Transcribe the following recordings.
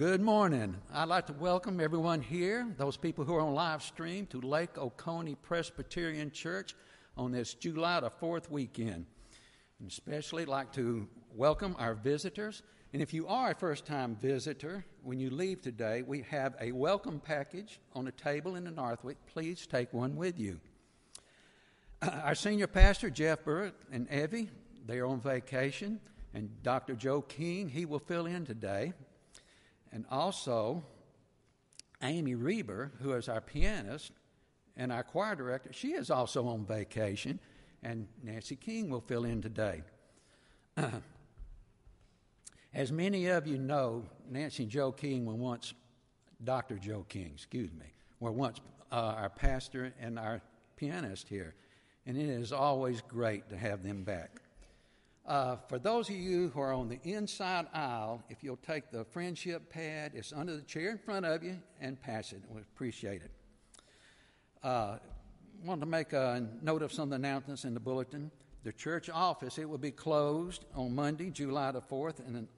Good morning. I'd like to welcome everyone here, those people who are on live stream, to Lake Oconee Presbyterian Church on this July 4th weekend. And especially like to welcome our visitors. And if you are a first-time visitor, when you leave today, we have a welcome package on a table in the Northwick. Please take one with you. Our senior pastor, Jeff Burr, and Evie, they are on vacation. And Dr. Joe King, he will fill in today. And also, Amy Reber, who is our pianist and our choir director, she is also on vacation, and Nancy King will fill in today. As many of you know, Nancy and Joe King were once, Dr. Joe King, excuse me, were once our pastor and our pianist here, and it is always great to have them back. For those of you who are on the inside aisle, if you'll take the friendship pad, it's under the chair in front of you, and pass it. We appreciate it. I wanted to make a note of some of the announcements in the bulletin. The church office, it will be closed on Monday, July 4th, in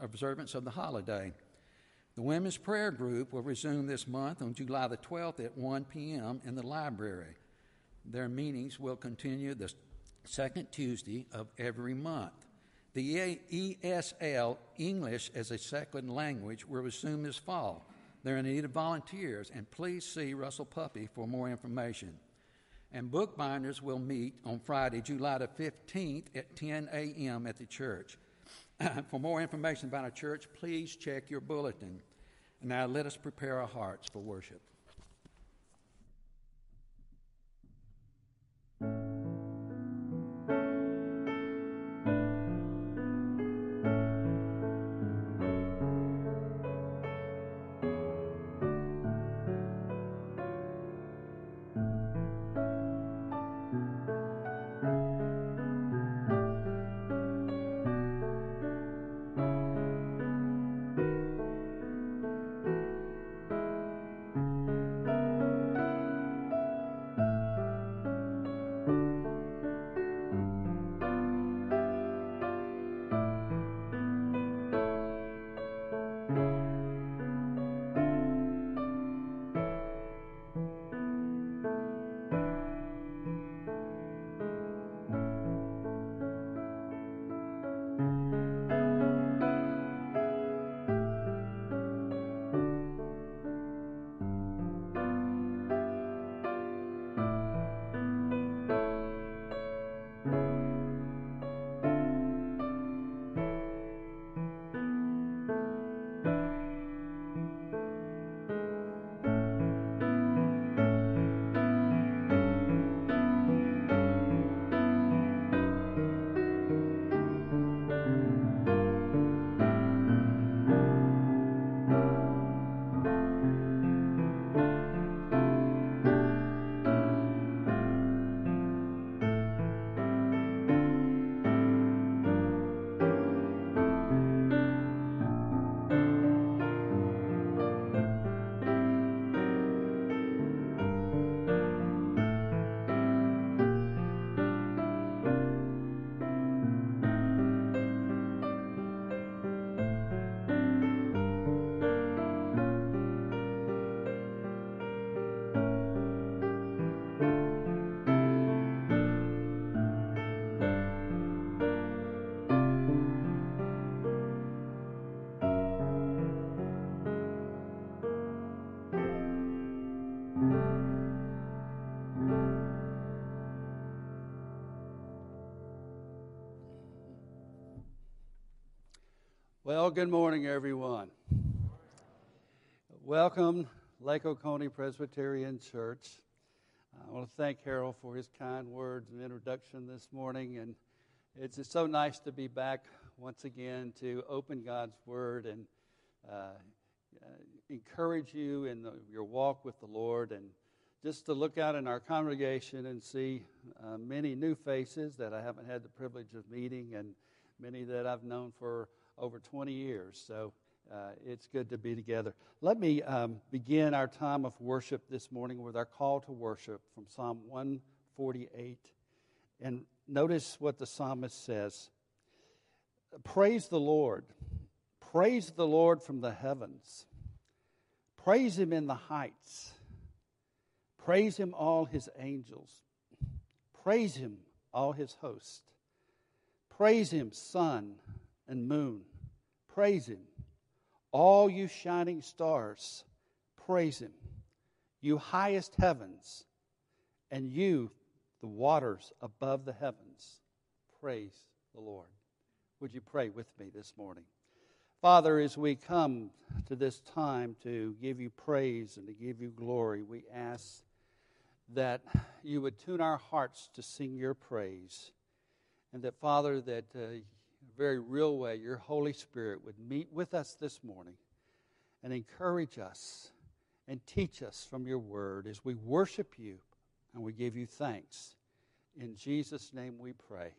observance of the holiday. The women's prayer group will resume this month on July 12th at 1 p.m. in the library. Their meetings will continue this second Tuesday of every month. The ESL, English as a Second Language, will resume this fall. They're in need of volunteers, and please see Russell Puppy for more information. And bookbinders will meet on Friday, July 15th at 10 a.m. at the church. For more information about our church, please check your bulletin. And now let us prepare our hearts for worship. Well, good morning, everyone. Welcome, Lake Oconee Presbyterian Church. I want to thank Harold for his kind words and introduction this morning, and it's just so nice to be back once again to open God's Word and encourage you in your walk with the Lord, and just to look out in our congregation and see many new faces that I haven't had the privilege of meeting, and many that I've known for over 20 years, so it's good to be together. Let me begin our time of worship this morning with our call to worship from Psalm 148, and notice what the psalmist says. Praise the Lord, Praise the Lord from the heavens. Praise him in the heights. Praise him, all his angels. Praise him, all his host. Praise him, sun and moon. Praise him, all you shining stars. Praise him, you highest heavens, and you, the waters above the heavens. Praise the Lord. Would you pray with me this morning? Father, as we come to this time to give you praise and to give you glory, we ask that you would tune our hearts to sing your praise, and that, Father, that in a very real way, your Holy Spirit would meet with us this morning and encourage us and teach us from your word as we worship you and we give you thanks. In Jesus' name we pray.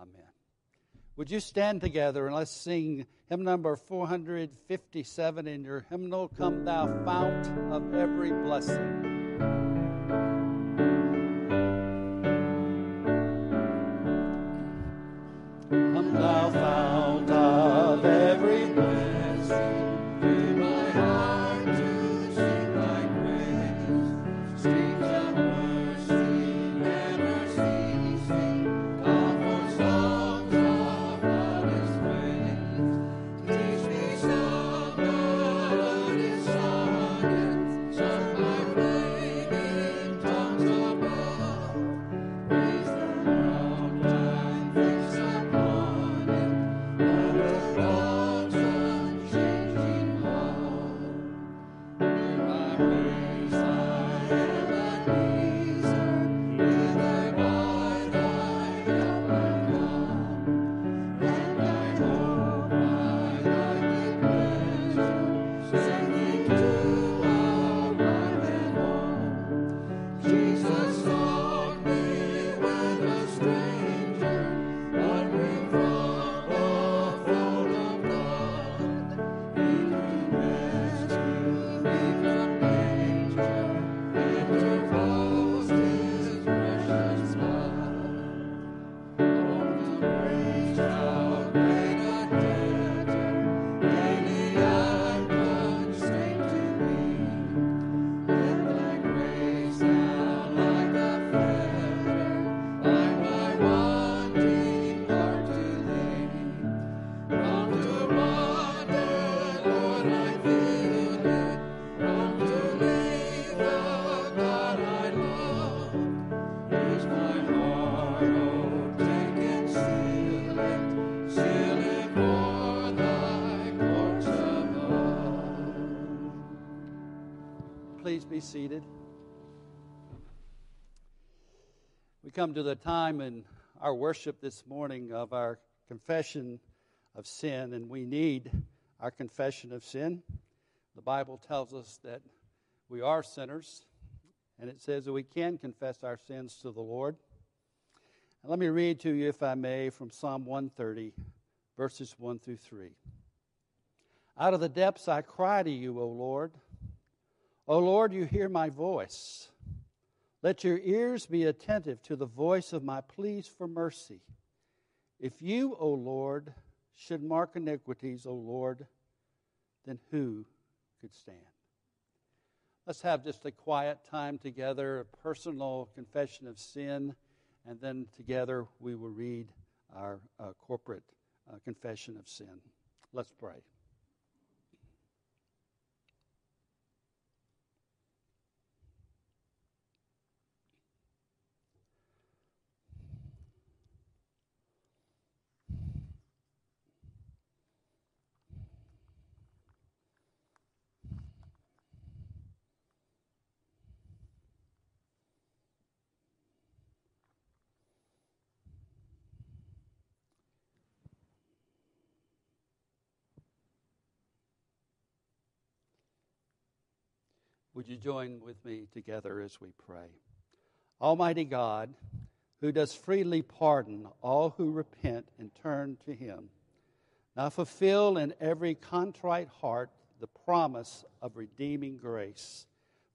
Amen. Would you stand together and let's sing hymn number 457 in your hymnal, Come Thou Fount of Every Blessing. Be seated. We come to the time in our worship this morning of our confession of sin, and we need our confession of sin. The Bible tells us that we are sinners, and it says that we can confess our sins to the Lord. And let me read to you, if I may, from Psalm 130, verses 1 through 3. Out of the depths I cry to you, O Lord. O Lord, you hear my voice. Let your ears be attentive to the voice of my pleas for mercy. If you, O Lord, should mark iniquities, O Lord, then who could stand? Let's have just a quiet time together, a personal confession of sin, and then together we will read our corporate confession of sin. Let's pray. Would you join with me together as we pray? Almighty God, who does freely pardon all who repent and turn to him, now fulfill in every contrite heart the promise of redeeming grace,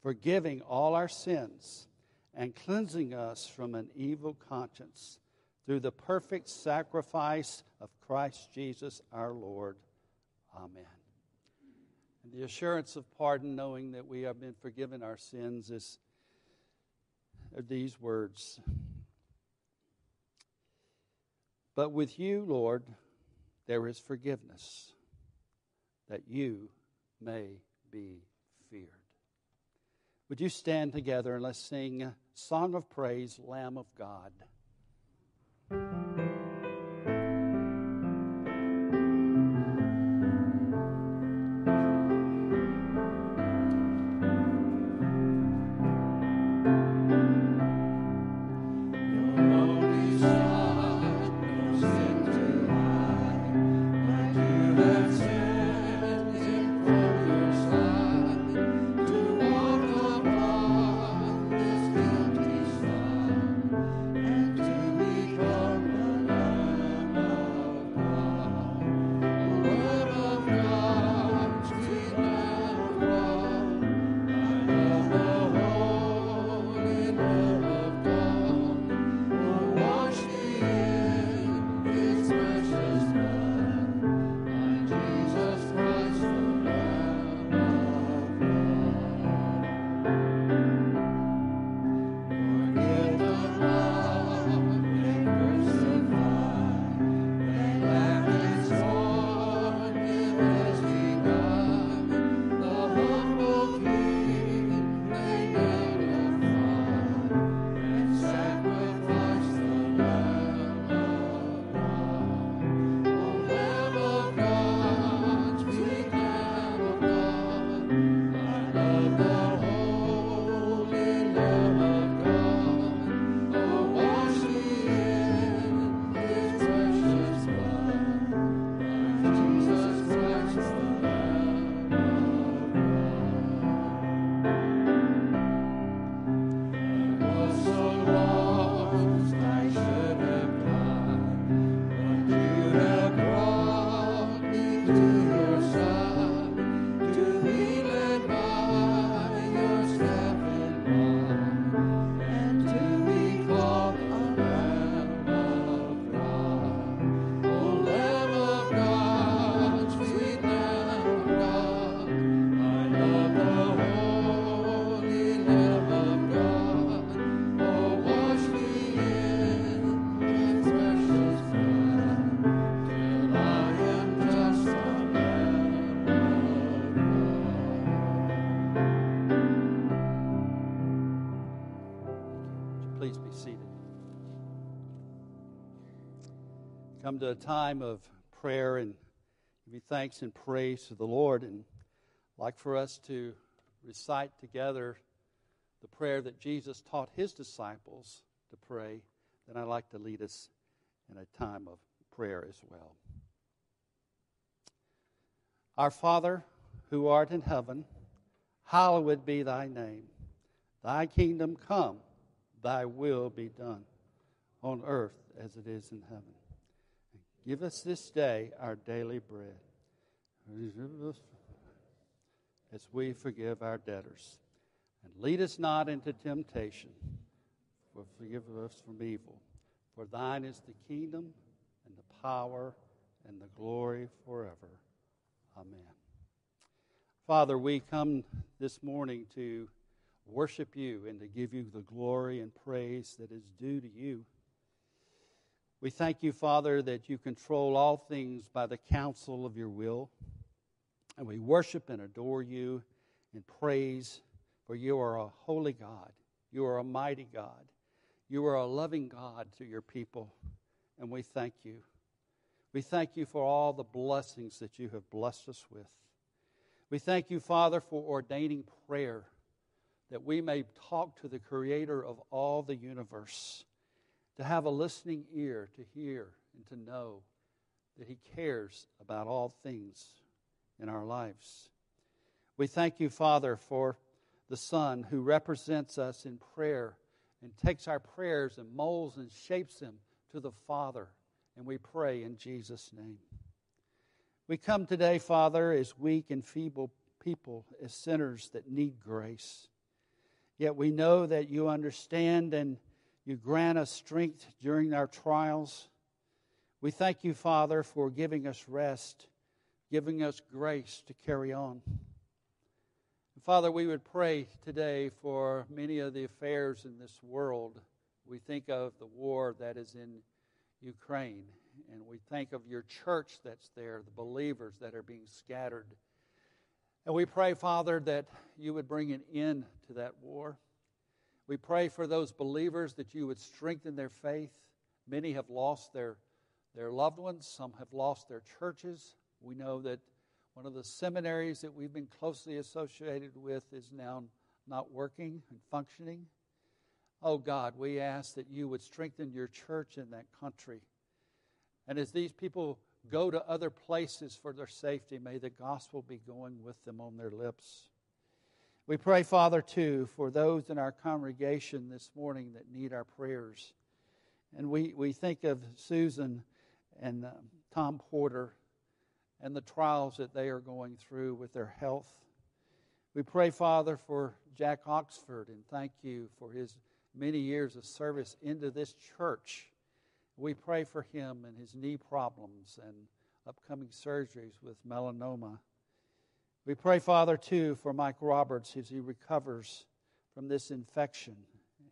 forgiving all our sins, and cleansing us from an evil conscience through the perfect sacrifice of Christ Jesus our Lord. Amen. And the assurance of pardon, knowing that we have been forgiven our sins, is these words. But with you, Lord, there is forgiveness, that you may be feared. Would you stand together and let's sing Song of Praise, Lamb of God. Come to a time of prayer and give you thanks and praise to the Lord, and I'd like for us to recite together the prayer that Jesus taught his disciples to pray. Then I'd like to lead us in a time of prayer as well. Our Father, who art in heaven, hallowed be thy name. Thy kingdom come, thy will be done on earth as it is in heaven. Give us this day our daily bread, as we forgive our debtors. And lead us not into temptation, but forgive us from evil. For thine is the kingdom, and the power, and the glory forever. Amen. Father, we come this morning to worship you and to give you the glory and praise that is due to you. We thank you, Father, that you control all things by the counsel of your will. And we worship and adore you in praise, for you are a holy God. You are a mighty God. You are a loving God to your people, and we thank you. We thank you for all the blessings that you have blessed us with. We thank you, Father, for ordaining prayer, that we may talk to the Creator of all the universe, to have a listening ear to hear and to know that he cares about all things in our lives. We thank you, Father, for the Son who represents us in prayer and takes our prayers and molds and shapes them to the Father, and we pray in Jesus' name. We come today, Father, as weak and feeble people, as sinners that need grace. Yet we know that you understand and you grant us strength during our trials. We thank you, Father, for giving us rest, giving us grace to carry on. And Father, we would pray today for many of the affairs in this world. We think of the war that is in Ukraine, and we think of your church that's there, the believers that are being scattered. And we pray, Father, that you would bring an end to that war. We pray for those believers that you would strengthen their faith. Many have lost their loved ones. Some have lost their churches. We know that one of the seminaries that we've been closely associated with is now not working and functioning. Oh, God, we ask that you would strengthen your church in that country. And as these people go to other places for their safety, may the gospel be going with them on their lips. We pray, Father, too, for those in our congregation this morning that need our prayers. And we think of Susan and Tom Porter and the trials that they are going through with their health. We pray, Father, for Jack Oxford, and thank you for his many years of service into this church. We pray for him and his knee problems and upcoming surgeries with melanoma. We pray, Father, too, for Mike Roberts as he recovers from this infection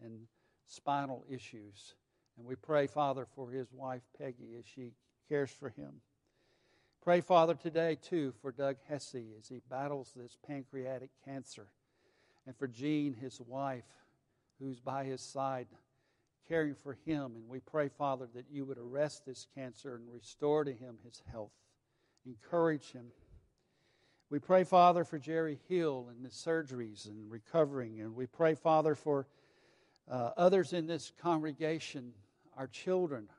and spinal issues. And we pray, Father, for his wife, Peggy, as she cares for him. Pray, Father, today, too, for Doug Hesse as he battles this pancreatic cancer, and for Jean, his wife, who's by his side caring for him. And we pray, Father, that you would arrest this cancer and restore to him his health. Encourage him. We pray, Father, for Jerry Hill and his surgeries and recovering. And we pray, Father, for others in this congregation, our children,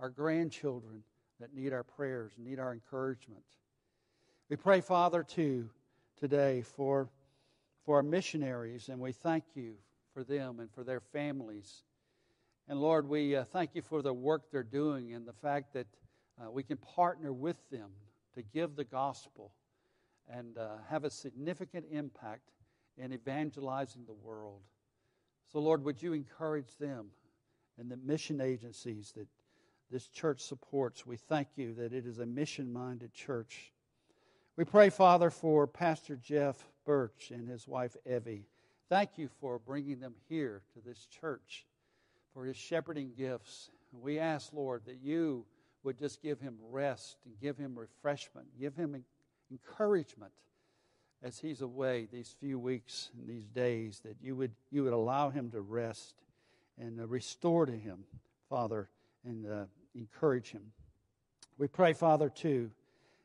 our grandchildren that need our prayers, need our encouragement. We pray, Father, too, today for our missionaries, and we thank you for them and for their families. And Lord, we thank you for the work they're doing and the fact that we can partner with them to give the gospel and have a significant impact in evangelizing the world. So, Lord, would you encourage them and the mission agencies that this church supports? We thank you that it is a mission-minded church. We pray, Father, for Pastor Jeff Burch and his wife, Evie. Thank you for bringing them here to this church, for his shepherding gifts. We ask, Lord, that you would just give him rest and give him refreshment, give him encouragement as he's away these few weeks and these days, that you would allow him to rest and restore to him, Father, and encourage him. We pray, Father, too,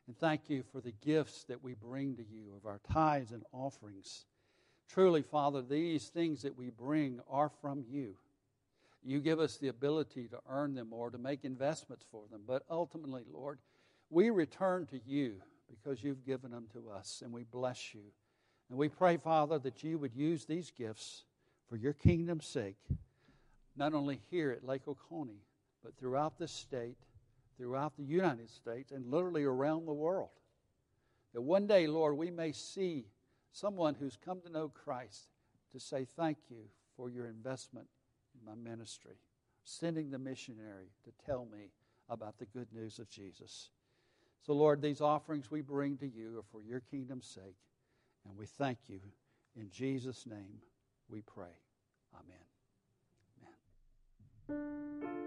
and thank you for the gifts that we bring to you of our tithes and offerings. Truly, Father, these things that we bring are from you. You give us the ability to earn them or to make investments for them. But ultimately, Lord, we return to you because you've given them to us, and we bless you. And we pray, Father, that you would use these gifts for your kingdom's sake, not only here at Lake Oconee, but throughout this state, throughout the United States, and literally around the world. That one day, Lord, we may see someone who's come to know Christ to say thank you for your investment in my ministry, sending the missionary to tell me about the good news of Jesus. So, Lord, these offerings we bring to you are for your kingdom's sake, and we thank you. In Jesus' name we pray. Amen. Amen.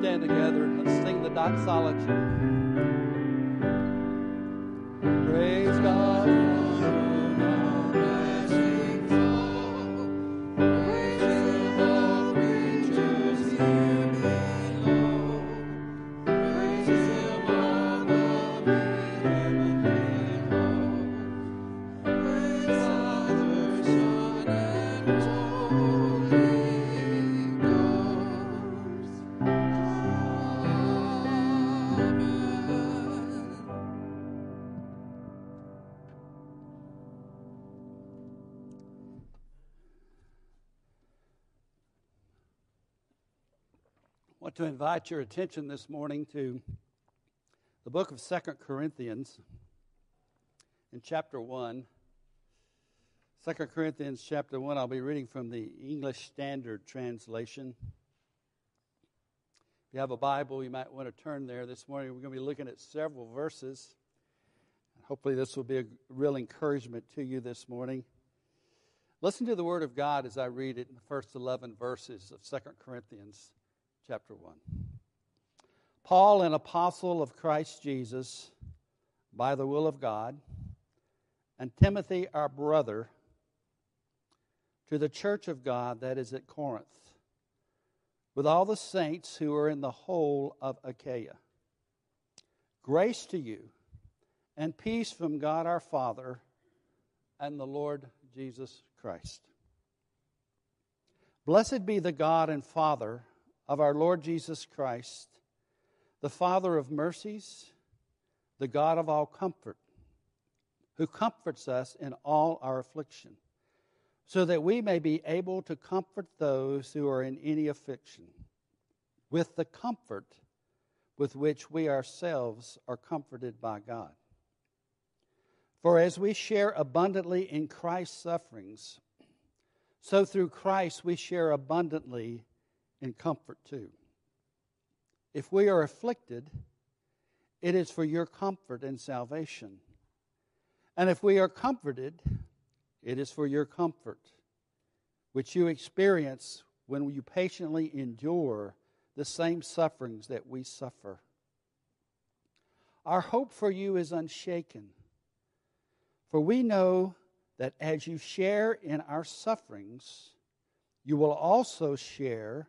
stand together and let's sing the doxology. Praise God. To invite your attention this morning to the book of 2 Corinthians in chapter 1. 2 Corinthians chapter 1, I'll be reading from the English Standard Translation. If you have a Bible, you might want to turn there. This morning we're going to be looking at several verses. Hopefully this will be a real encouragement to you this morning. Listen to the Word of God as I read it in the first 11 verses of 2 Corinthians Chapter 1. Paul, an apostle of Christ Jesus, by the will of God, and Timothy, our brother, to the church of God that is at Corinth, with all the saints who are in the whole of Achaia. Grace to you, and peace from God our Father and the Lord Jesus Christ. Blessed be the God and Father of our Lord Jesus Christ, the Father of mercies, the God of all comfort, who comforts us in all our affliction, so that we may be able to comfort those who are in any affliction, with the comfort with which we ourselves are comforted by God. For as we share abundantly in Christ's sufferings, so through Christ we share abundantly in comfort too. If we are afflicted, it is for your comfort and salvation. And if we are comforted, it is for your comfort, which you experience when you patiently endure the same sufferings that we suffer. Our hope for you is unshaken, for we know that as you share in our sufferings, you will also share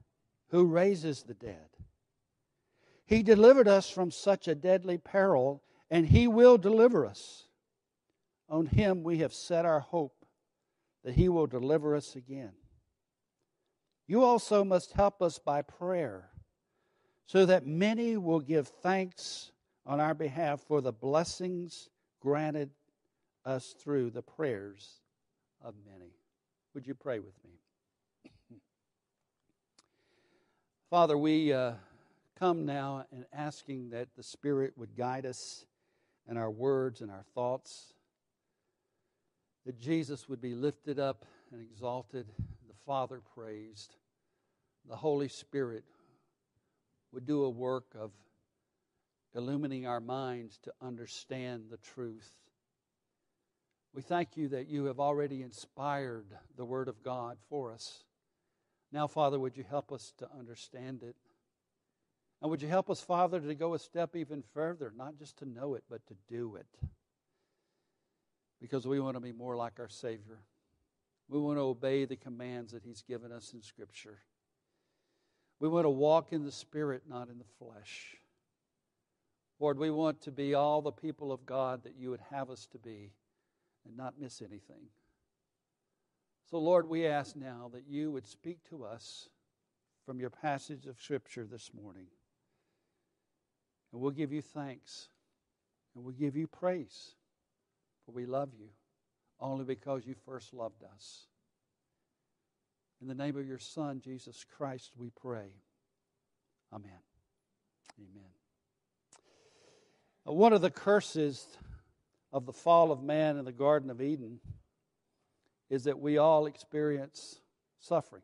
who raises the dead. He delivered us from such a deadly peril, and He will deliver us. On Him we have set our hope that He will deliver us again. You also must help us by prayer, so that many will give thanks on our behalf for the blessings granted us through the prayers of many. Would you pray with me? Father, we come now and asking that the Spirit would guide us in our words and our thoughts, that Jesus would be lifted up and exalted, the Father praised, the Holy Spirit would do a work of illumining our minds to understand the truth. We thank you that you have already inspired the Word of God for us. Now, Father, would you help us to understand it? And would you help us, Father, to go a step even further, not just to know it, but to do it? Because we want to be more like our Savior. We want to obey the commands that He's given us in Scripture. We want to walk in the Spirit, not in the flesh. Lord, we want to be all the people of God that you would have us to be and not miss anything. So, Lord, we ask now that you would speak to us from your passage of Scripture this morning. And we'll give you thanks, and we'll give you praise, for we love you only because you first loved us. In the name of your Son, Jesus Christ, we pray. Amen. Amen. One of the curses of the fall of man in the Garden of Eden is that we all experience suffering.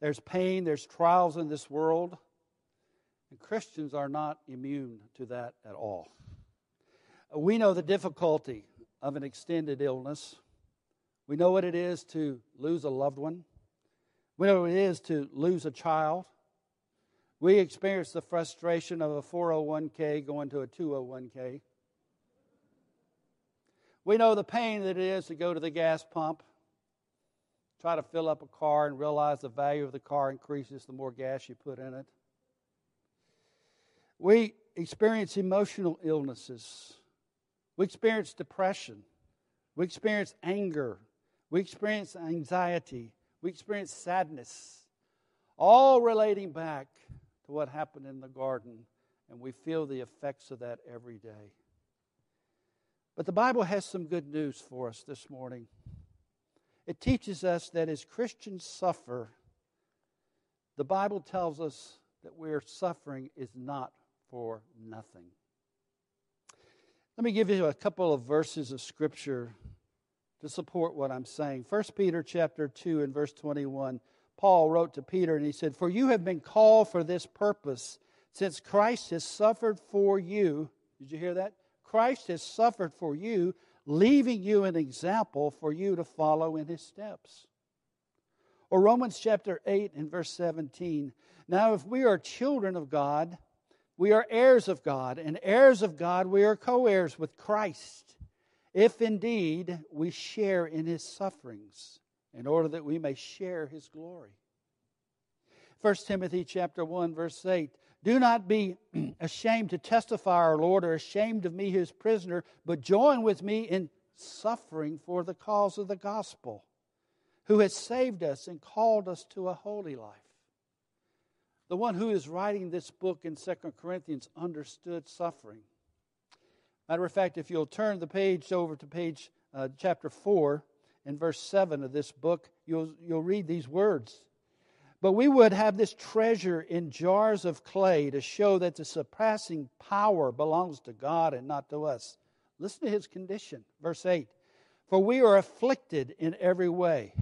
There's pain, there's trials in this world, and Christians are not immune to that at all. We know the difficulty of an extended illness. We know what it is to lose a loved one. We know what it is to lose a child. We experience the frustration of a 401k going to a 201k. We know the pain that it is to go to the gas pump, try to fill up a car, and realize the value of the car increases the more gas you put in it. We experience emotional illnesses. We experience depression. We experience anger. We experience anxiety. We experience sadness, all relating back to what happened in the garden, and we feel the effects of that every day. But the Bible has some good news for us this morning. It teaches us that as Christians suffer, the Bible tells us that we're suffering is not for nothing. Let me give you a couple of verses of Scripture to support what I'm saying. 1 Peter chapter 2 and verse 21, Paul wrote to Peter and he said, "For you have been called for this purpose, since Christ has suffered for you." Did you hear that? Christ has suffered for you, leaving you an example for you to follow in his steps. Or Romans chapter 8 and verse 17, "Now if we are children of God, we are heirs of God, and heirs of God we are co-heirs with Christ, if indeed we share in his sufferings, in order that we may share his glory." 1 Timothy chapter 1 verse 8, "Do not be ashamed to testify our Lord, or ashamed of me his prisoner, but join with me in suffering for the cause of the gospel, who has saved us and called us to a holy life." The one who is writing this book in 2 Corinthians understood suffering. Matter of fact, if you'll turn the page over to page chapter 4 and verse 7 of this book, you'll read these words. "But we would have this treasure in jars of clay to show that the surpassing power belongs to God and not to us." Listen to his condition. Verse 8, "For we are afflicted in every way,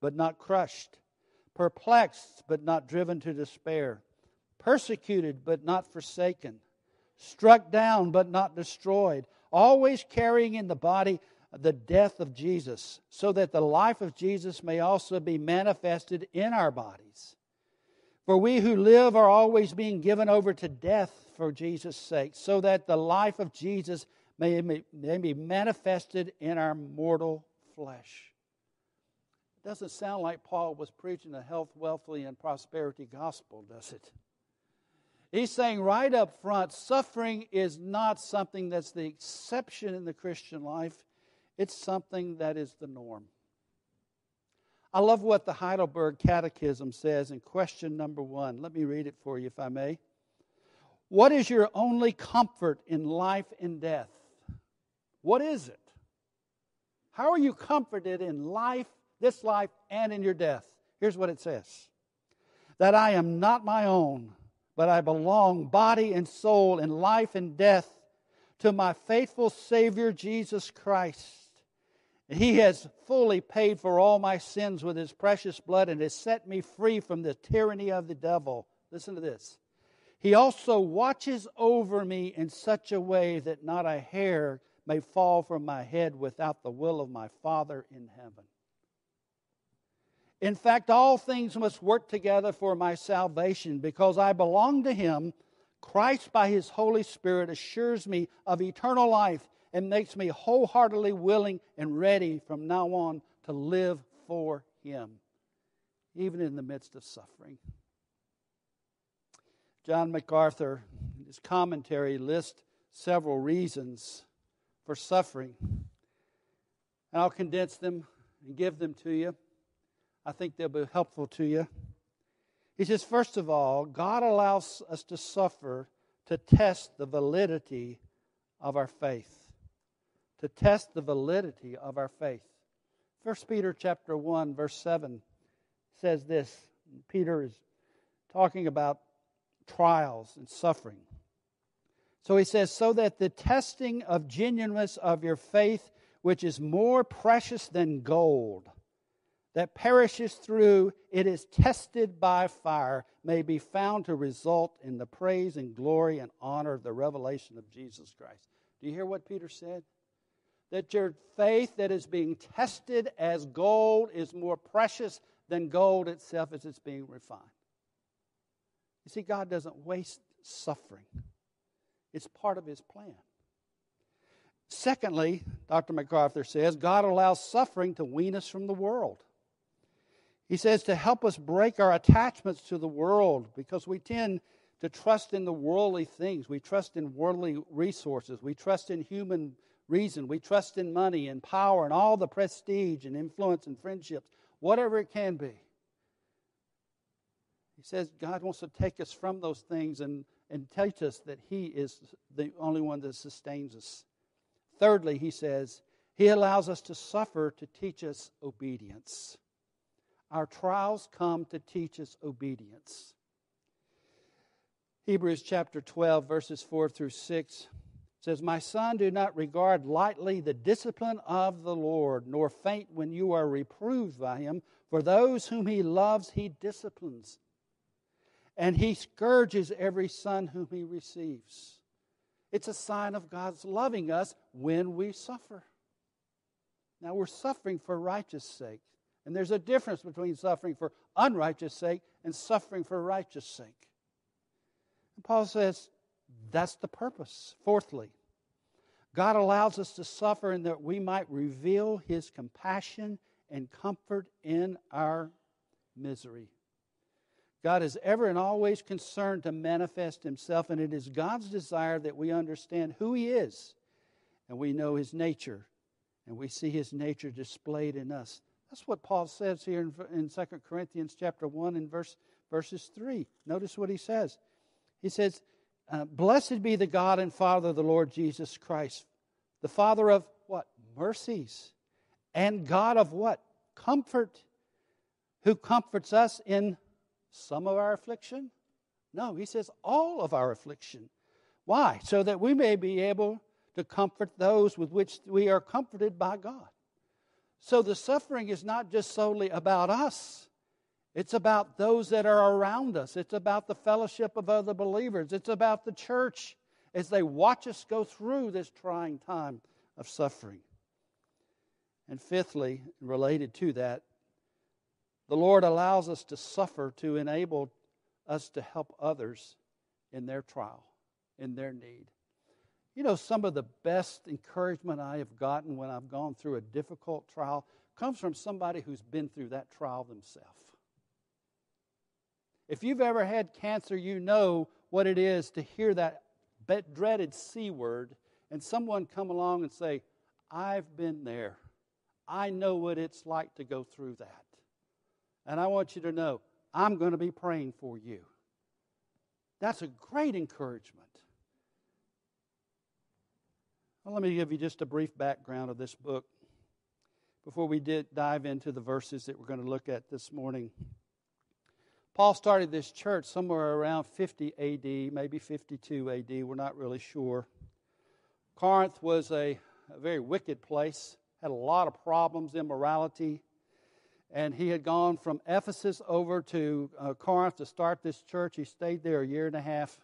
but not crushed, perplexed, but not driven to despair, persecuted, but not forsaken, struck down but not destroyed, always carrying in the body the death of Jesus, so that the life of Jesus may also be manifested in our bodies. For we who live are always being given over to death for Jesus' sake, so that the life of Jesus may be manifested in our mortal flesh." It doesn't sound like Paul was preaching a health, wealth, and prosperity gospel, does it? He's saying right up front, suffering is not something that's the exception in the Christian life. It's something that is the norm. I love what the Heidelberg Catechism says in question number 1. Let me read it for you, if I may. "What is your only comfort in life and death?" What is it? How are you comforted in life, this life, and in your death? Here's what it says. "That I am not my own, but I belong, body and soul, in life and death, to my faithful Savior Jesus Christ. He has fully paid for all my sins with his precious blood and has set me free from the tyranny of the devil." Listen to this. "He also watches over me in such a way that not a hair may fall from my head without the will of my Father in heaven. In fact, all things must work together for my salvation, because I belong to him. Christ, by his Holy Spirit, assures me of eternal life and makes me wholeheartedly willing and ready from now on to live for him, even in the midst of suffering." John MacArthur, in his commentary, lists several reasons for suffering, and I'll condense them and give them to you. I think they'll be helpful to you. He says, first of all, God allows us to suffer to test the validity of our faith. To test the validity of our faith. 1 Peter chapter 1, verse 7 says this. Peter is talking about trials and suffering. So he says, so that the testing of genuineness of your faith, which is more precious than gold, that perishes through, it is tested by fire, may be found to result in the praise and glory and honor of the revelation of Jesus Christ. Do you hear what Peter said? That your faith that is being tested as gold is more precious than gold itself as it's being refined. You see, God doesn't waste suffering. It's part of His plan. Secondly, Dr. MacArthur says, God allows suffering to wean us from the world. He says to help us break our attachments to the world, because we tend to trust in the worldly things. We trust in worldly resources. We trust in human reason. We trust in money and power and all the prestige and influence and friendships, whatever it can be. He says God wants to take us from those things and teach us that He is the only one that sustains us. Thirdly, he says, He allows us to suffer to teach us obedience. Our trials come to teach us obedience. Hebrews chapter 12, verses 4 through 6 says, My son, do not regard lightly the discipline of the Lord, nor faint when you are reproved by Him. For those whom He loves, He disciplines. And He scourges every son whom He receives. It's a sign of God's loving us when we suffer. Now, we're suffering for righteous sake. And there's a difference between suffering for unrighteous sake and suffering for righteous sake. And Paul says that's the purpose. Fourthly, God allows us to suffer in that we might reveal His compassion and comfort in our misery. God is ever and always concerned to manifest Himself, and it is God's desire that we understand who He is, and we know His nature, and we see His nature displayed in us. That's what Paul says here in 2 Corinthians chapter 1 and verses 3. Notice what he says. He says, Blessed be the God and Father of the Lord Jesus Christ, the Father of what? Mercies, and God of what? Comfort, who comforts us in some of our affliction? No, he says all of our affliction. Why? So that we may be able to comfort those with which we are comforted by God. So the suffering is not just solely about us. It's about those that are around us. It's about the fellowship of other believers. It's about the church as they watch us go through this trying time of suffering. And fifthly, related to that, the Lord allows us to suffer to enable us to help others in their trial, in their need. You know, some of the best encouragement I have gotten when I've gone through a difficult trial comes from somebody who's been through that trial themselves. If you've ever had cancer, you know what it is to hear that dreaded C word and someone come along and say, I've been there. I know what it's like to go through that. And I want you to know, I'm going to be praying for you. That's a great encouragement. Well, let me give you just a brief background of this book before we dive into the verses that we're going to look at this morning. Paul started this church somewhere around 50 A.D., maybe 52 A.D., we're not really sure. Corinth was a very wicked place, had a lot of problems, immorality. And he had gone from Ephesus over to Corinth to start this church. He stayed there a year and a half.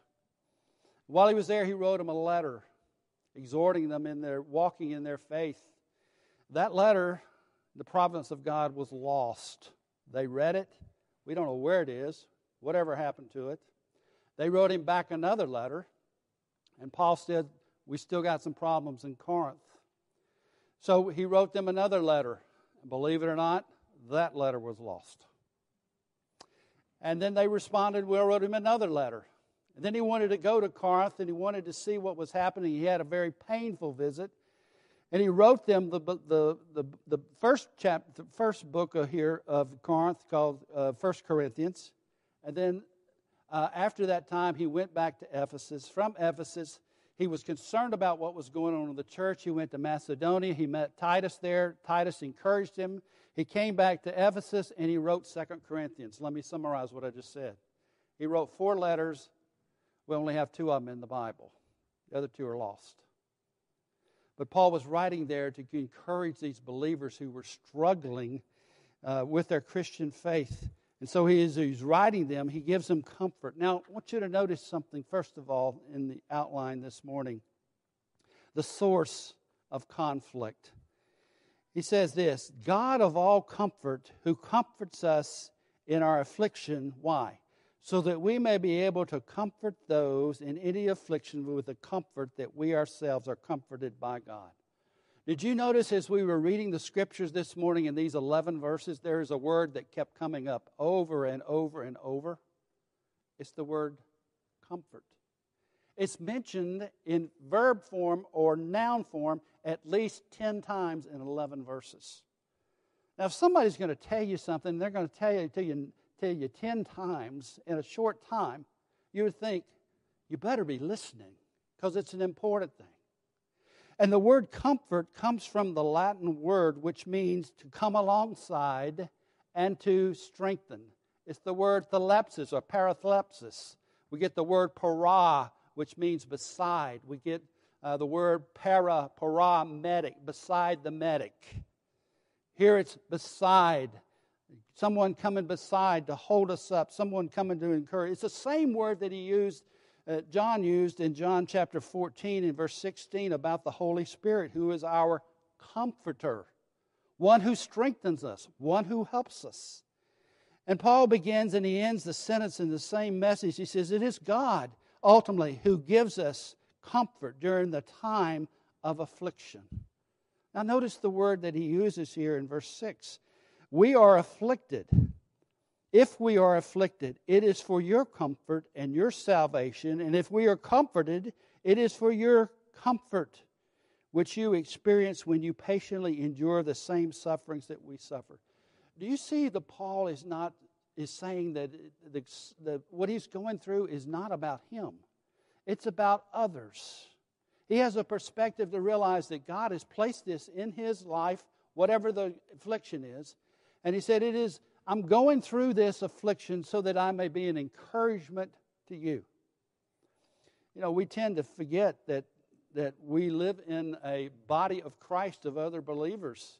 While he was there, he wrote them a letter, exhorting them in their walking in their faith. That letter, the providence of God, was lost. They read it. We don't know where it is, whatever happened to it. They wrote him back another letter, and Paul said, we still got some problems in Corinth. So he wrote them another letter. Believe it or not, that letter was lost. And then they responded, we wrote him another letter. And then he wanted to go to Corinth, and he wanted to see what was happening. He had a very painful visit. And he wrote them the first chapter, the first book here of Corinth called 1 Corinthians. And then after that time, he went back to Ephesus. From Ephesus, he was concerned about what was going on in the church. He went to Macedonia. He met Titus there. Titus encouraged him. He came back to Ephesus, and he wrote 2 Corinthians. Let me summarize what I just said. He wrote 4 letters. We only have 2 of them in the Bible. The other 2 are lost. But Paul was writing there to encourage these believers who were struggling with their Christian faith. And so he's writing them. He gives them comfort. Now, I want you to notice something, first of all, in the outline this morning. The source of conflict. He says this, God of all comfort, who comforts us in our affliction. Why? So that we may be able to comfort those in any affliction with the comfort that we ourselves are comforted by God. Did you notice as we were reading the Scriptures this morning in these 11 verses, there is a word that kept coming up over and over and over? It's the word comfort. It's mentioned in verb form or noun form at least 10 times in 11 verses. Now, if somebody's going to tell you something, they're going to tell you 10 times in a short time, you would think, you better be listening because it's an important thing. And the word comfort comes from the Latin word, which means to come alongside and to strengthen. It's the word thalepsis or parathalepsis. We get the word para, which means beside. We get the word paramedic, beside the medic. Here it's beside. Someone coming beside to hold us up. Someone coming to encourage. It's the same word that he used, John used in John chapter 14 and verse 16 about the Holy Spirit, who is our comforter, one who strengthens us, one who helps us. And Paul begins and he ends the sentence in the same message. He says, it is God, ultimately, who gives us comfort during the time of affliction. Now notice the word that he uses here in verse 6. We are afflicted. If we are afflicted, it is for your comfort and your salvation. And if we are comforted, it is for your comfort, which you experience when you patiently endure the same sufferings that we suffer. Do you see that Paul is saying that what he's going through is not about him. It's about others. He has a perspective to realize that God has placed this in his life, whatever the affliction is. And he said, I'm going through this affliction so that I may be an encouragement to you. You know, we tend to forget that we live in a body of Christ of other believers.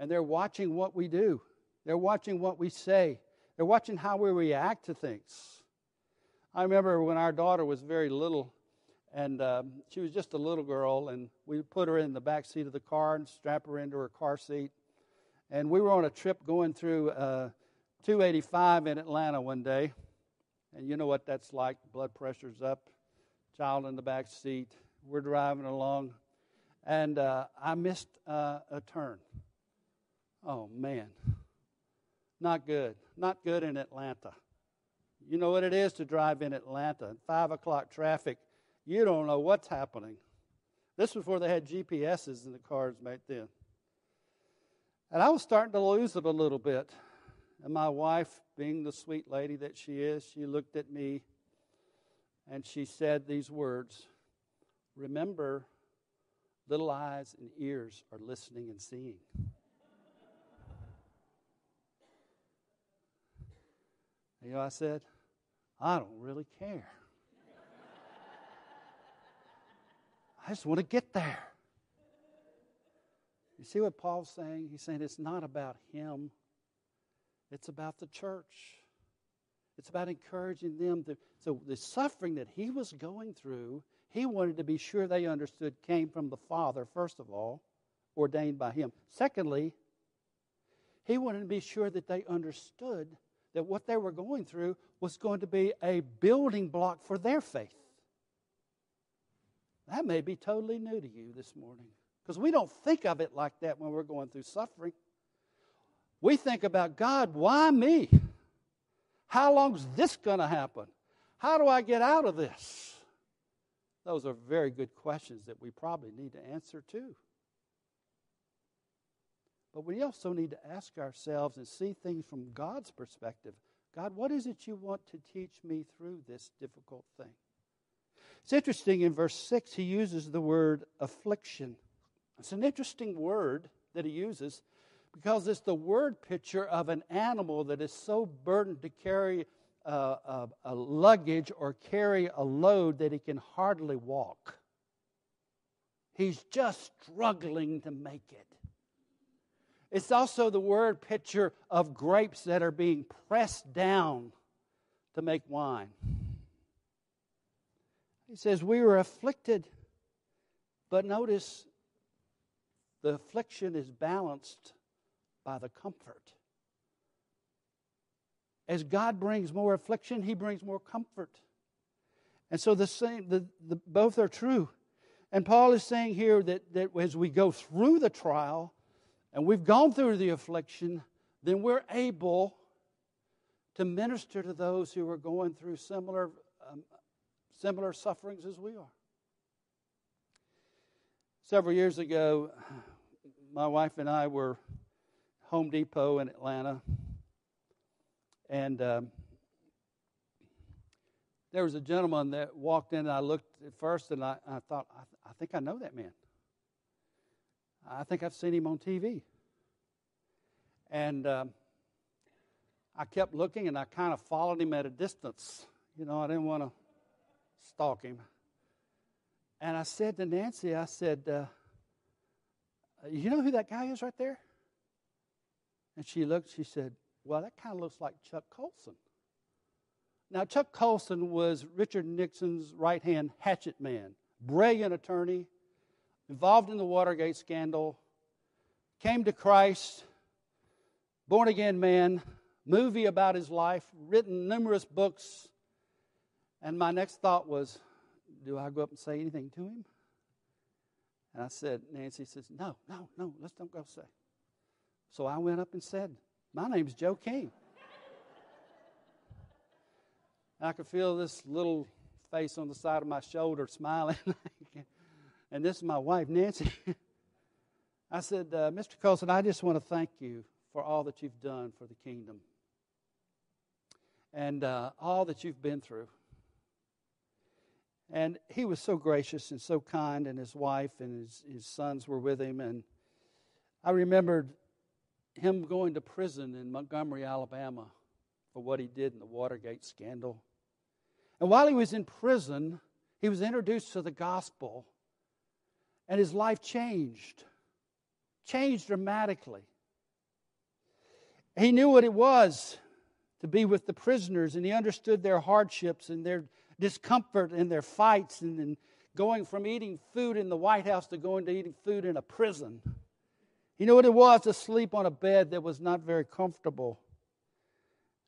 And they're watching what we do. They're watching what we say. They're watching how we react to things. I remember when our daughter was very little, and she was just a little girl, and we put her in the back seat of the car and strapped her into her car seat. And we were on a trip going through 285 in Atlanta one day. And you know what that's like. Blood pressure's up, child in the back seat. We're driving along. And I missed a turn. Oh, man. Not good. Not good in Atlanta. You know what it is to drive in Atlanta. 5 o'clock traffic. You don't know what's happening. This was before they had GPSs in the cars back then. And I was starting to lose it a little bit. And my wife, being the sweet lady that she is, she looked at me and she said these words, "Remember, little eyes and ears are listening and seeing." You know, I said, "I don't really care. I just want to get there." You see what Paul's saying? He's saying it's not about him. It's about the church. It's about encouraging them. So the suffering that he was going through, he wanted to be sure they understood came from the Father, first of all, ordained by him. Secondly, he wanted to be sure that they understood that what they were going through was going to be a building block for their faith. That may be totally new to you this morning, because we don't think of it like that when we're going through suffering. We think about, God, why me? How long is this going to happen? How do I get out of this? Those are very good questions that we probably need to answer too. But we also need to ask ourselves and see things from God's perspective. God, what is it you want to teach me through this difficult thing? It's interesting, in verse 6, he uses the word affliction. It's an interesting word that he uses because it's the word picture of an animal that is so burdened to carry a luggage or carry a load that he can hardly walk. He's just struggling to make it. It's also the word picture of grapes that are being pressed down to make wine. He says, we were afflicted, but notice the affliction is balanced by the comfort. As God brings more affliction, He brings more comfort. And so the same, both are true. And Paul is saying here that as we go through the trial, and we've gone through the affliction, then we're able to minister to those who are going through similar sufferings as we are. Several years ago, my wife and I were at Home Depot in Atlanta, and there was a gentleman that walked in, and I looked at first, and I thought, I think I know that man. I think I've seen him on TV. And I kept looking, and I kind of followed him at a distance. You know, I didn't want to stalk him. And I said to Nancy, I said, you know who that guy is right there? And she looked, she said, well, that kind of looks like Chuck Colson. Now, Chuck Colson was Richard Nixon's right-hand hatchet man, brilliant attorney, involved in the Watergate scandal, came to Christ, born-again man, movie about his life, written numerous books. And my next thought was, do I go up and say anything to him? And I said, Nancy says, no, let's don't go say. So I went up and said, my name's Joe King. And I could feel this little face on the side of my shoulder smiling. And this is my wife, Nancy. I said, Mr. Colson, I just want to thank you for all that you've done for the kingdom and all that you've been through. And he was so gracious and so kind, and his wife and his sons were with him. And I remembered him going to prison in Montgomery, Alabama, for what he did in the Watergate scandal. And while he was in prison, he was introduced to the gospel. And his life changed dramatically. He knew what it was to be with the prisoners, and he understood their hardships and their discomfort and their fights, and going from eating food in the White House to going to eating food in a prison. He knew what it was to sleep on a bed that was not very comfortable.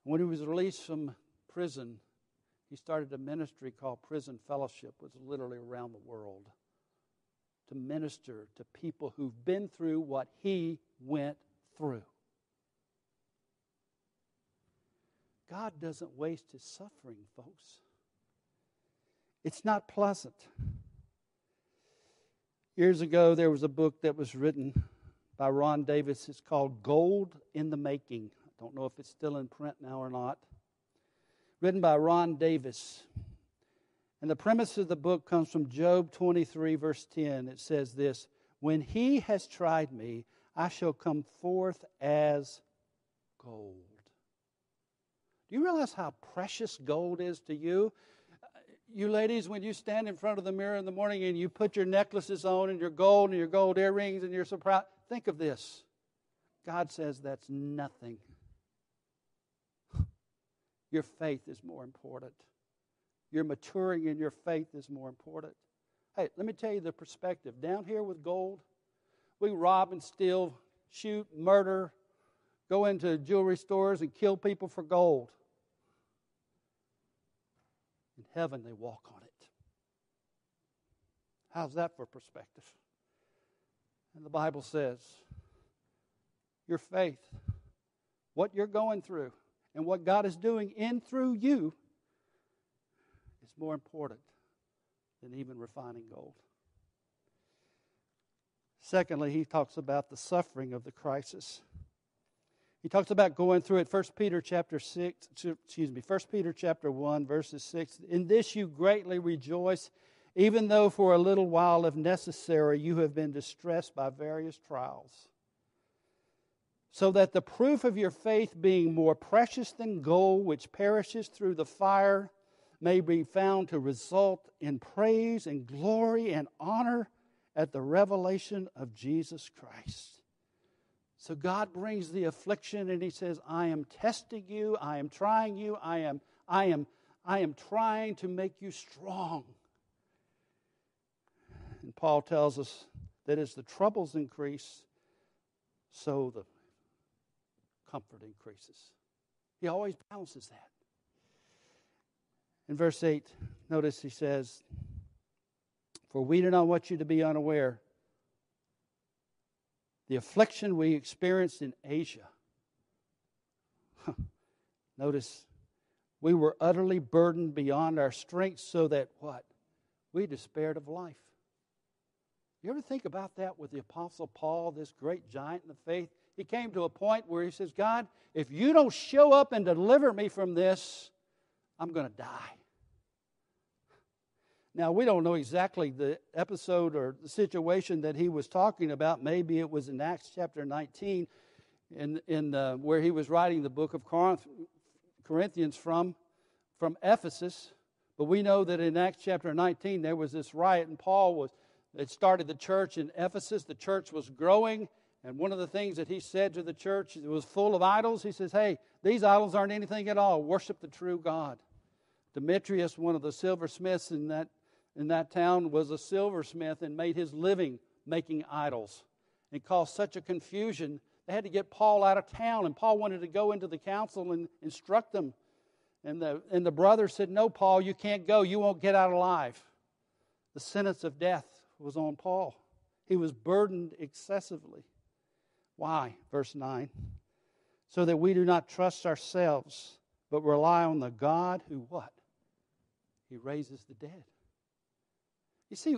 When he was released from prison, he started a ministry called Prison Fellowship, which was literally around the world, to minister to people who've been through what he went through. God doesn't waste his suffering, folks. It's not pleasant. Years ago, there was a book that was written by Ron Davis. It's called Gold in the Making. I don't know if it's still in print now or not. Written by Ron Davis. And the premise of the book comes from Job 23, verse 10. It says this, when he has tried me, I shall come forth as gold. Do you realize how precious gold is to you? You ladies, when you stand in front of the mirror in the morning and you put your necklaces on and your gold earrings and your surprise, think of this. God says that's nothing. Your faith is more important. Your maturing in your faith is more important. Hey, let me tell you the perspective. Down here with gold, we rob and steal, shoot, murder, go into jewelry stores and kill people for gold. In heaven, they walk on it. How's that for perspective? And the Bible says, your faith, what you're going through, and what God is doing in through you, is more important than even refining gold. Secondly, he talks about the suffering of the crisis. He talks about going through it. 1 Peter chapter 1, verses 6. In this you greatly rejoice, even though for a little while, if necessary, you have been distressed by various trials, so that the proof of your faith, being more precious than gold, which perishes through the fire, may be found to result in praise and glory and honor at the revelation of Jesus Christ. So God brings the affliction and he says, I am testing you, I am trying you, I am trying to make you strong. And Paul tells us that as the troubles increase, so the comfort increases. He always balances that. In verse 8, notice he says, for we do not want you to be unaware. The affliction we experienced in Asia. Notice, we were utterly burdened beyond our strength, so that what? We despaired of life. You ever think about that with the Apostle Paul, this great giant in the faith? He came to a point where he says, God, if you don't show up and deliver me from this, I'm going to die. Now, we don't know exactly the episode or the situation that he was talking about. Maybe it was in Acts chapter 19 where he was writing the book of Corinthians from Ephesus. But we know that in Acts chapter 19 there was this riot, and it started the church in Ephesus. The church was growing, and one of the things that he said to the church, it was full of idols. He says, hey, these idols aren't anything at all. Worship the true God. Demetrius, one of the silversmiths in that town, was a silversmith and made his living making idols. It caused such a confusion, they had to get Paul out of town, and Paul wanted to go into the council and instruct them. And the brother said, no, Paul, you can't go. You won't get out alive. The sentence of death was on Paul. He was burdened excessively. Why? Verse 9, so that we do not trust ourselves, but rely on the God who what? He raises the dead. You see,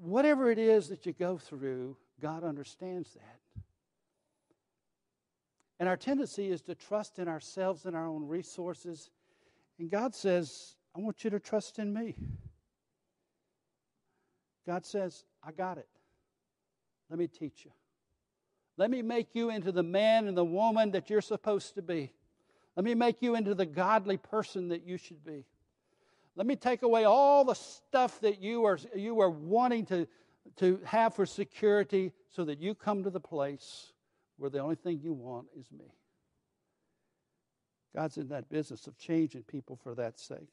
whatever it is that you go through, God understands that. And our tendency is to trust in ourselves and our own resources. And God says, I want you to trust in me. God says, I got it. Let me teach you. Let me make you into the man and the woman that you're supposed to be. Let me make you into the godly person that you should be. Let me take away all the stuff that you are wanting to have for security, so that you come to the place where the only thing you want is me. God's in that business of changing people for that sake.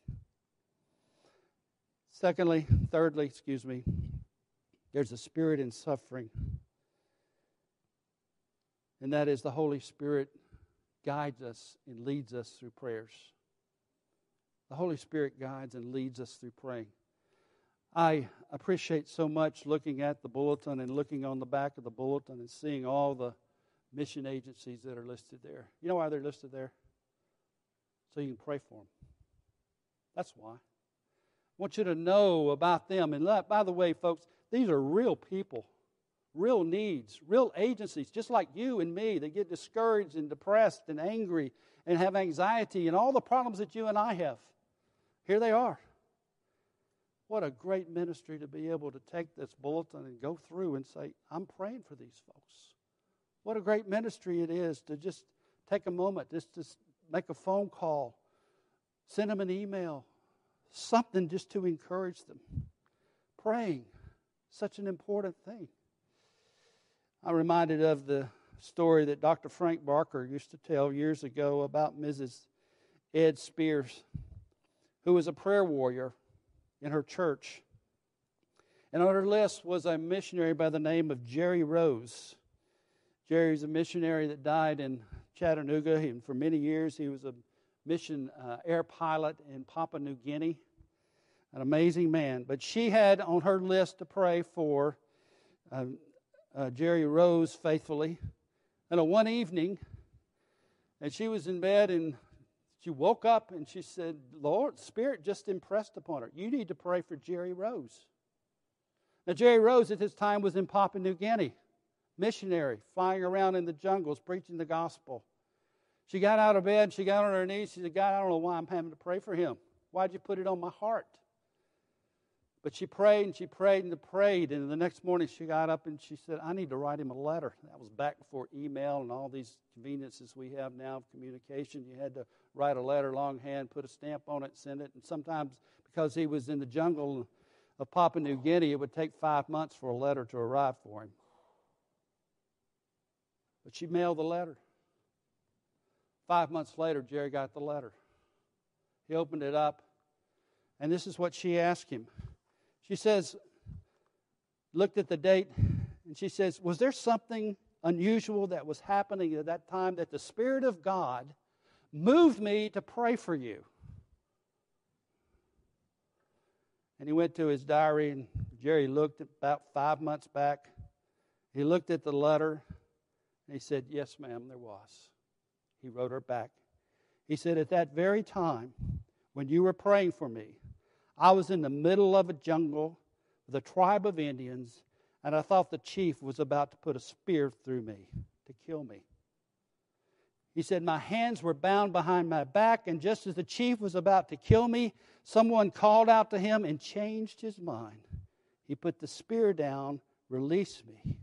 Thirdly, there's a spirit in suffering. And that is the Holy Spirit guides us and leads us through prayers. The Holy Spirit guides and leads us through praying. I appreciate so much looking at the bulletin and looking on the back of the bulletin and seeing all the mission agencies that are listed there. You know why they're listed there? So you can pray for them. That's why. I want you to know about them. And by the way, folks, these are real people, real needs, real agencies, just like you and me. They get discouraged and depressed and angry and have anxiety and all the problems that you and I have. Here they are. What a great ministry to be able to take this bulletin and go through and say, I'm praying for these folks. What a great ministry it is to just take a moment, just make a phone call, send them an email, something just to encourage them. Praying. Such an important thing. I'm reminded of the story that Dr. Frank Barker used to tell years ago about Mrs. Ed Spears, who was a prayer warrior in her church. And on her list was a missionary by the name of Jerry Rose. Jerry's a missionary that died in Chattanooga, and for many years he was a mission air pilot in Papua New Guinea. An amazing man. But she had on her list to pray for Jerry Rose faithfully. And one evening, and she was in bed, and she woke up, and she said, Lord, Spirit just impressed upon her, you need to pray for Jerry Rose. Now, Jerry Rose at this time was in Papua New Guinea, missionary, flying around in the jungles, preaching the gospel. She got out of bed, she got on her knees, she said, God, I don't know why I'm having to pray for him. Why'd you put it on my heart? But she prayed and she prayed and prayed. And the next morning she got up and she said, I need to write him a letter. That was back before email and all these conveniences we have now of communication. You had to write a letter longhand, put a stamp on it, send it. And sometimes because he was in the jungle of Papua New Guinea, it would take 5 months for a letter to arrive for him. But she mailed the letter. 5 months later, Jerry got the letter. He opened it up, and this is what she asked him. She says, looked at the date, and she says, was there something unusual that was happening at that time that the Spirit of God moved me to pray for you? And he went to his diary, and Jerry looked about 5 months back. He looked at the letter, and he said, yes, ma'am, there was. He wrote her back. He said, at that very time when you were praying for me, I was in the middle of a jungle with a tribe of Indians, and I thought the chief was about to put a spear through me to kill me. He said, my hands were bound behind my back, and just as the chief was about to kill me, someone called out to him and changed his mind. He put the spear down, released me.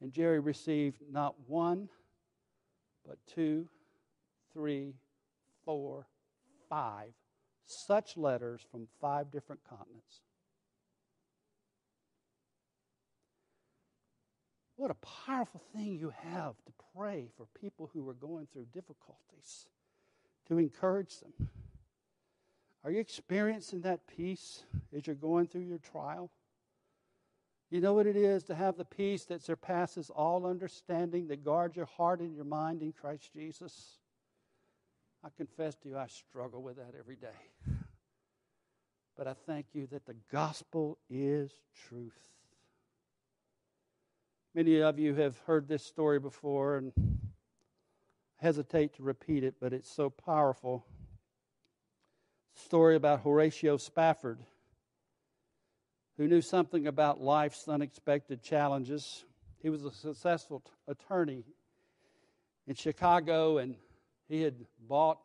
And Jerry received not one, but 2, 3, 4, 5 such letters from 5 different continents. What a powerful thing you have to pray for people who are going through difficulties, to encourage them. Are you experiencing that peace as you're going through your trial? You know what it is to have the peace that surpasses all understanding, that guards your heart and your mind in Christ Jesus? I confess to you, I struggle with that every day. But I thank you that the gospel is truth. Many of you have heard this story before, and I hesitate to repeat it, but it's so powerful. Story about Horatio Spafford, who knew something about life's unexpected challenges. He was a successful attorney in Chicago, and he had bought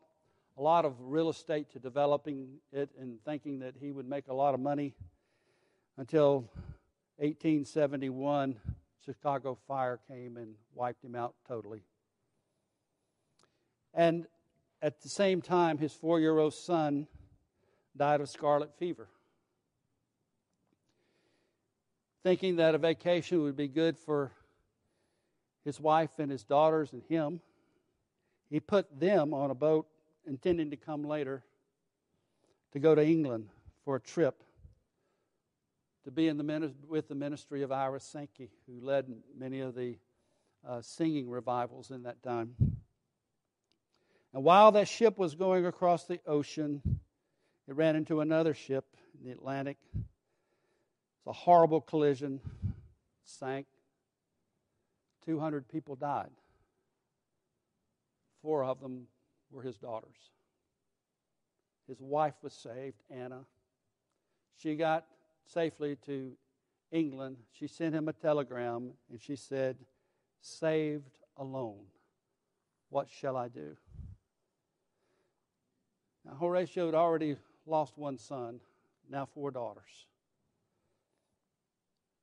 a lot of real estate to developing it and thinking that he would make a lot of money until 1871, Chicago fire came and wiped him out totally. And at the same time, his 4-year-old son died of scarlet fever. Thinking that a vacation would be good for his wife and his daughters and him, he put them on a boat, intending to come later, to go to England for a trip, to be in with the ministry of Ira Sankey, who led many of the singing revivals in that time. And while that ship was going across the ocean, it ran into another ship in the Atlantic. A horrible collision, sank. 200 people died. 4 of them were his daughters. His wife was saved, Anna. She got safely to England. She sent him a telegram, and she said, "Saved alone. What shall I do?" Now, Horatio had already lost one son, now 4 daughters.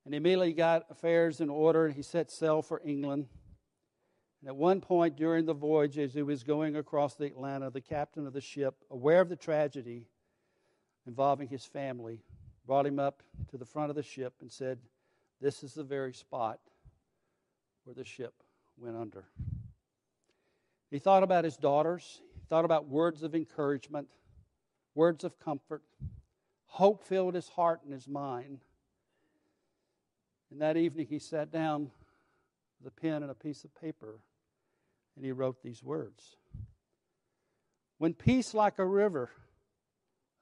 And immediately got affairs in order, and he set sail for England. And at one point during the voyage, as he was going across the Atlantic, the captain of the ship, aware of the tragedy involving his family, brought him up to the front of the ship and said, "This is the very spot where the ship went under." He thought about his daughters. He thought about words of encouragement, words of comfort. Hope filled his heart and his mind. And that evening he sat down with a pen and a piece of paper, and he wrote these words. "When peace like a river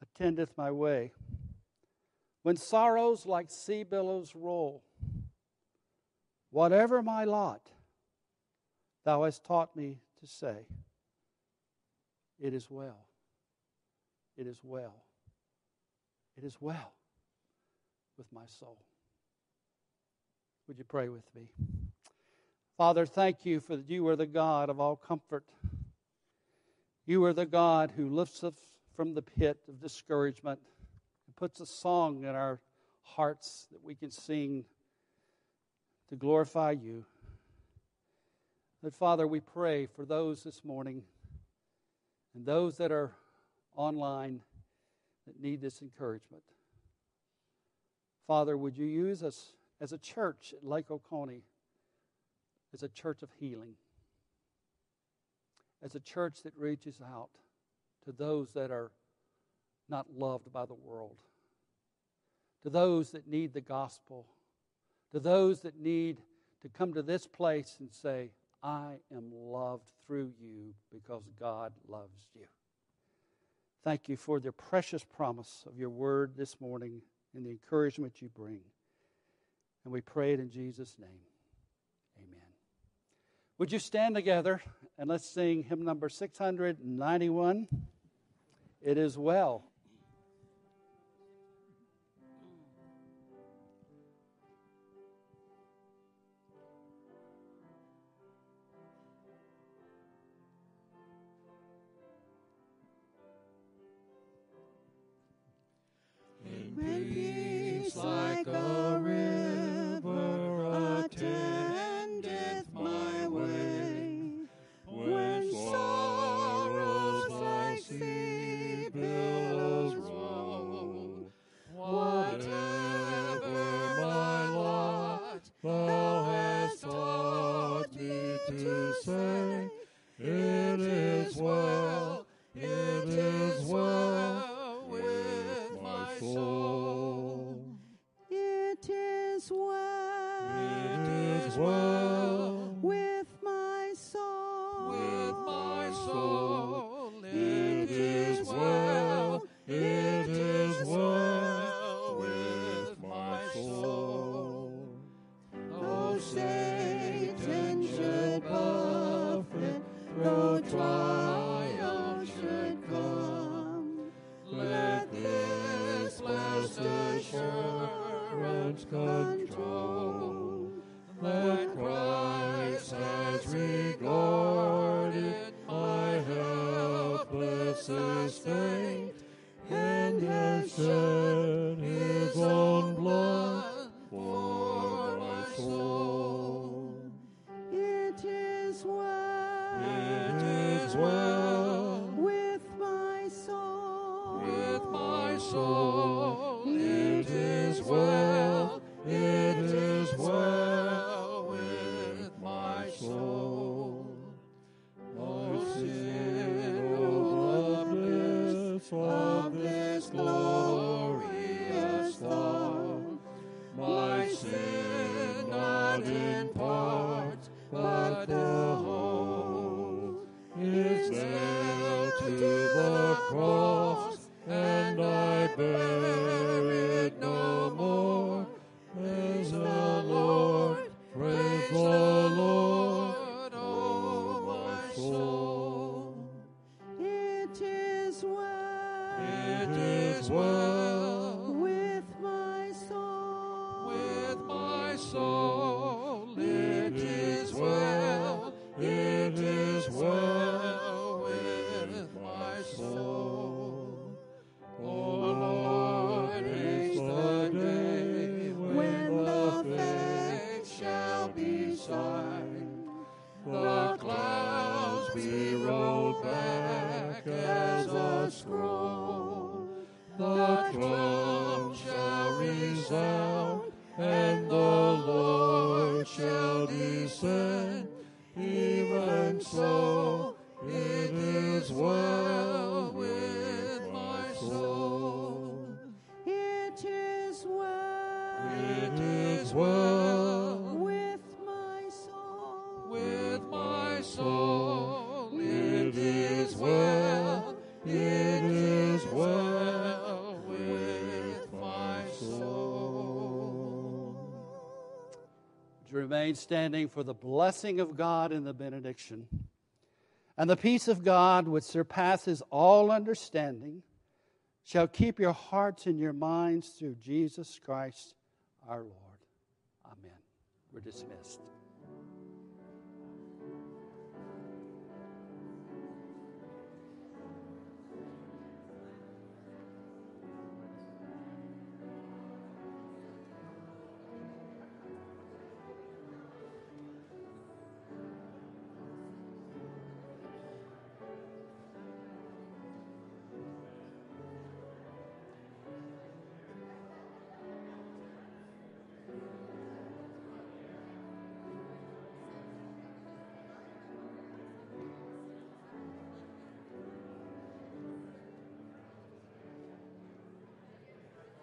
attendeth my way, when sorrows like sea billows roll, whatever my lot, thou hast taught me to say, it is well, it is well, it is well with my soul." Would you pray with me? Father, thank you for that you are the God of all comfort. You are the God who lifts us from the pit of discouragement and puts a song in our hearts that we can sing to glorify you. But Father, we pray for those this morning and those that are online that need this encouragement. Father, would you use us as a church at Lake Oconee, as a church of healing, as a church that reaches out to those that are not loved by the world, to those that need the gospel, to those that need to come to this place and say, I am loved through you because God loves you. Thank you for the precious promise of your word this morning and the encouragement you bring. And we pray it in Jesus' name. Amen. Would you stand together and let's sing hymn number 691, It Is Well. Like a river attendeth my way, when sorrows like sea billows roll, whatever my lot, thou hast taught me to say, it is well, it is well with my soul. It is well with my soul. With my soul, it is well. It is well with my soul. Though Satan should buffet, though trial should come, let this blessed assurance control that Christ has regarded my helpless estate, and has shed his own blood for my soul. It is well. It is well with my soul. With my soul, it is well. It is well with my soul. O sin, O bliss of this glorious love, my sin not in part, but the whole, is nailed to the cross, and I bear it no more. Praise the Lord, praise the Lord, O my soul. It is well. It is well with my soul. With my soul, it is well. It is well with my soul. O Lord, praise the day shall be signed, the clouds be rolled back as a scroll, the drum shall resound, and the Lord shall descend. Even so, it is well with my soul. It is well. It is well. Soul, it is well, it is well with my soul. To remain standing for the blessing of God and the benediction. And the peace of God, which surpasses all understanding, shall keep your hearts and your minds through Jesus Christ our Lord. Amen. We're dismissed.